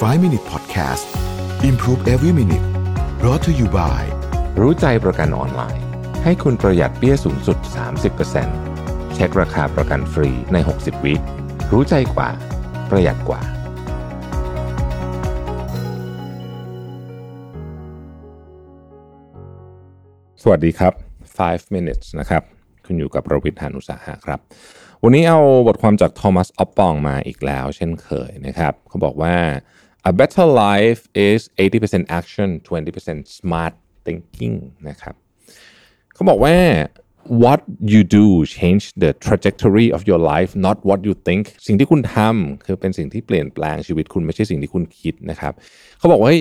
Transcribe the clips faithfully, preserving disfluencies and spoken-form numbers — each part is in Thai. ไฟว์ มินิท Podcast Improve Every Minute Brought to you by รู้ใจประกันออนไลน์ให้คุณประหยัดเบี้ยสูงสุด สามสิบเปอร์เซ็นต์ เช็คราคาประกันฟรีในหกสิบวินาทีรู้ใจกว่าประหยัดกว่าสวัสดีครับไฟว์ มินิท นะครับคุณอยู่กับประวิทย์ หาญอุตสาหะครับวันนี้เอาบทความจาก Thomas Sterner มาอีกแล้วเช่นเคยนะครับเขาบอกว่า A better life is eighty percent action, twenty percent smart thinking นะครับเขาบอกว่า what you do change the trajectory of your life not what you think สิ่งที่คุณทำคือเป็นสิ่งที่เปลี่ยนแปลงชีวิตคุณไม่ใช่สิ่งที่คุณคิดนะครับเขาบอกว่า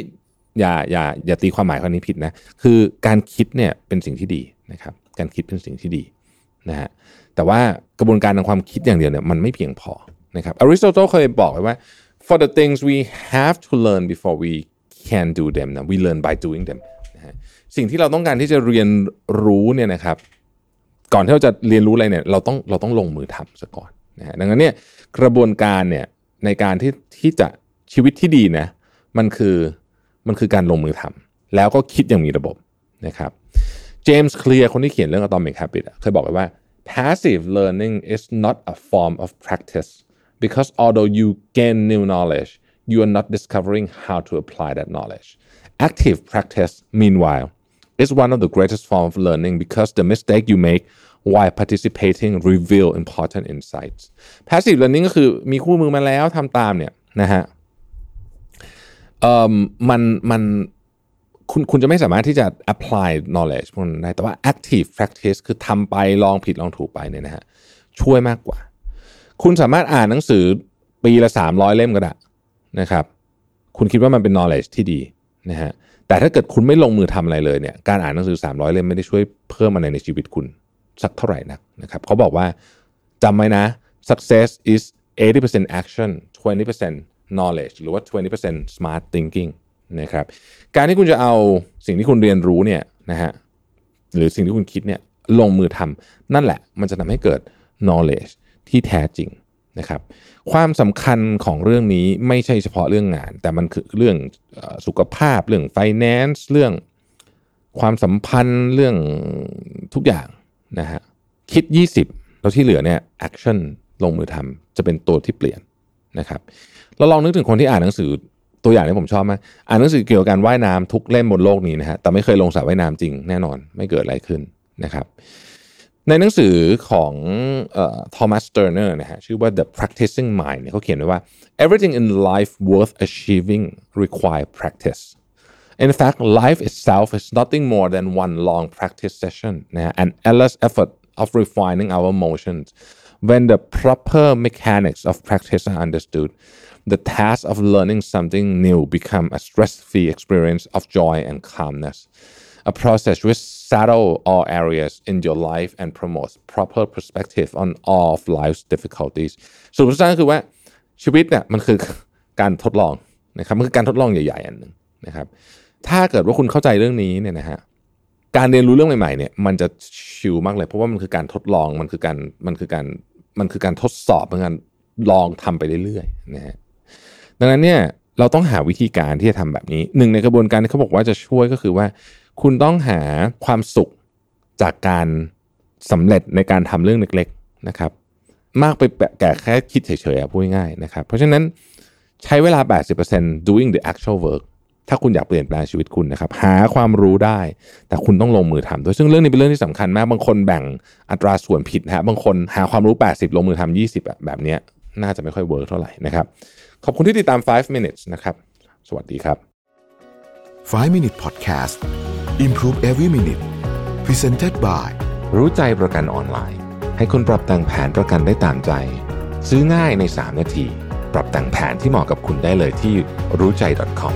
อย่าอย่าอย่าตีความหมายคำนี้ผิดนะคือการคิดเนี่ยเป็นสิ่งที่ดีนะครับการคิดเป็นสิ่งที่ดีนะฮะแต่ว่ากระบวนการทางความคิดอย่างเดียวเนี่ยมันไม่เพียงพอนะครับอริสโตเติลเคยบอกไว้ว่า for the things we have to learn before we can do them นะ we learn by doing them นะฮะสิ่งที่เราต้องการที่จะเรียนรู้เนี่ยนะครับก่อนที่เราจะเรียนรู้อะไรเนี่ยเราต้องเราต้องลงมือทำซะก่อนนะฮะดังนั้นเนี่ยกระบวนการเนี่ยในการที่ที่จะชีวิตที่ดีนะมันคือมันคือการลงมือทำแล้วก็คิดอย่างมีระบบนะครับเจมส์เคลียร์คนที่เขียนเรื่อง Atomic Habits เคยบอกไว้ว่า passive learning is not a form of practice because although you gain new knowledge you are not discovering how to apply that knowledge active practice meanwhile is one of the greatest form of learning because the mistake you make while participating reveal important insights passive learning ก็คือมีคู่มือมาแล้วทำตามเนี่ยนะฮะเอ่อมันมันคุณคุณจะไม่สามารถที่จะ apply knowledge พวกนั้นได้แต่ว่า active practice คือทำไปลองผิดลองถูกไปเนี่ยนะฮะช่วยมากกว่าคุณสามารถอ่านหนังสือปีละสามร้อยเล่มก็ได้นะครับคุณคิดว่ามันเป็น knowledge ที่ดีนะฮะแต่ถ้าเกิดคุณไม่ลงมือทำอะไรเลยเนี่ยการอ่านหนังสือสามร้อยเล่มไม่ได้ช่วยเพิ่มอะไรในชีวิตคุณสักเท่าไหร่นักนะครับเขาบอกว่าจำไว้นะ success is eighty percent action twenty percent knowledge หรือว่า twenty percent smart thinkingนะครับการที่คุณจะเอาสิ่งที่คุณเรียนรู้เนี่ยนะฮะหรือสิ่งที่คุณคิดเนี่ยลงมือทำนั่นแหละมันจะทำให้เกิด knowledge ที่แท้จริงนะครับความสำคัญของเรื่องนี้ไม่ใช่เฉพาะเรื่องงานแต่มันคือเรื่องสุขภาพเรื่อง finance เรื่องความสัมพันธ์เรื่องทุกอย่างนะฮะคิดยี่สิบแล้วที่เหลือเนี่ย action ลงมือทำจะเป็นตัวที่เปลี่ยนนะครับเราลองนึกถึงคนที่อ่านหนังสือตัวอย่างที่ผมชอบมากอ่านหนังสือเกี่ยวกับการว่ายน้ำทุกเล่มบนโลกนี้นะฮะแต่ไม่เคยลงสระว่ายน้ำจริงแน่นอนไม่เกิดอะไรขึ้นนะครับในหนังสือของเอ่อ Thomas Sterner นะฮะชื่อว่า The Practicing Mind เนี่ยเขาเขียนไว้ว่า Everything in life worth achieving require practice In fact life itself is nothing more than one long practice session นะฮะ an endless effort of refining our emotions when the proper mechanics of practice are understood The task of learning something new become a stress-free experience of joy and calmness, a process which settles all areas in your life and promotes proper perspective on all of life's difficulties. สรุปสั้นๆคือว่าชีวิตเนี่ยมันคือการทดลองนะครับมันคือการทดลองใหญ่ๆอันนึงนะครับถ้าเกิดว่าคุณเข้าใจเรื่องนี้เนี่ยนะฮะการเรียนรู้เรื่องใหม่ๆเนี่ยมันจะชิลมากเลยเพราะว่ามันคือการทดลองมันคือการมันคือการมันคือการทดสอบเป็นการลองทำไปเรื่อยๆนะฮะดังนั้นเนี่ยเราต้องหาวิธีการที่จะทำแบบนี้หนึ่งในกระบวนการที่เขาบอกว่าจะช่วยก็คือว่าคุณต้องหาความสุขจากการสำเร็จในการทำเรื่องเล็กๆนะครับมากไปแก่แค่คิดเฉยๆพูดง่ายๆนะครับเพราะฉะนั้นใช้เวลา แปดสิบเปอร์เซ็นต์ doing the actual work ถ้าคุณอยากเปลี่ยนแปลงชีวิตคุณนะครับหาความรู้ได้แต่คุณต้องลงมือทำด้วยซึ่งเรื่องนี้เป็นเรื่องที่สำคัญมากบางคนแบ่งอัตราส่วนผิดนะฮะบางคนหาความรู้แปดสิบลงมือทำยี่สิบอ่ะแบบเนี้ยน่าจะไม่ค่อยเวิร์คเท่าไหร่นะครับขอบคุณที่ติดตามไฟว์ minutes นะครับสวัสดีครับไฟว์ minute podcast improve every minute presented by รู้ใจประกันออนไลน์ให้คุณปรับแต่งแผนประกันได้ตามใจซื้อง่ายในสามนาทีปรับแต่งแผนที่เหมาะกับคุณได้เลยที่รู้ใจ ดอท คอม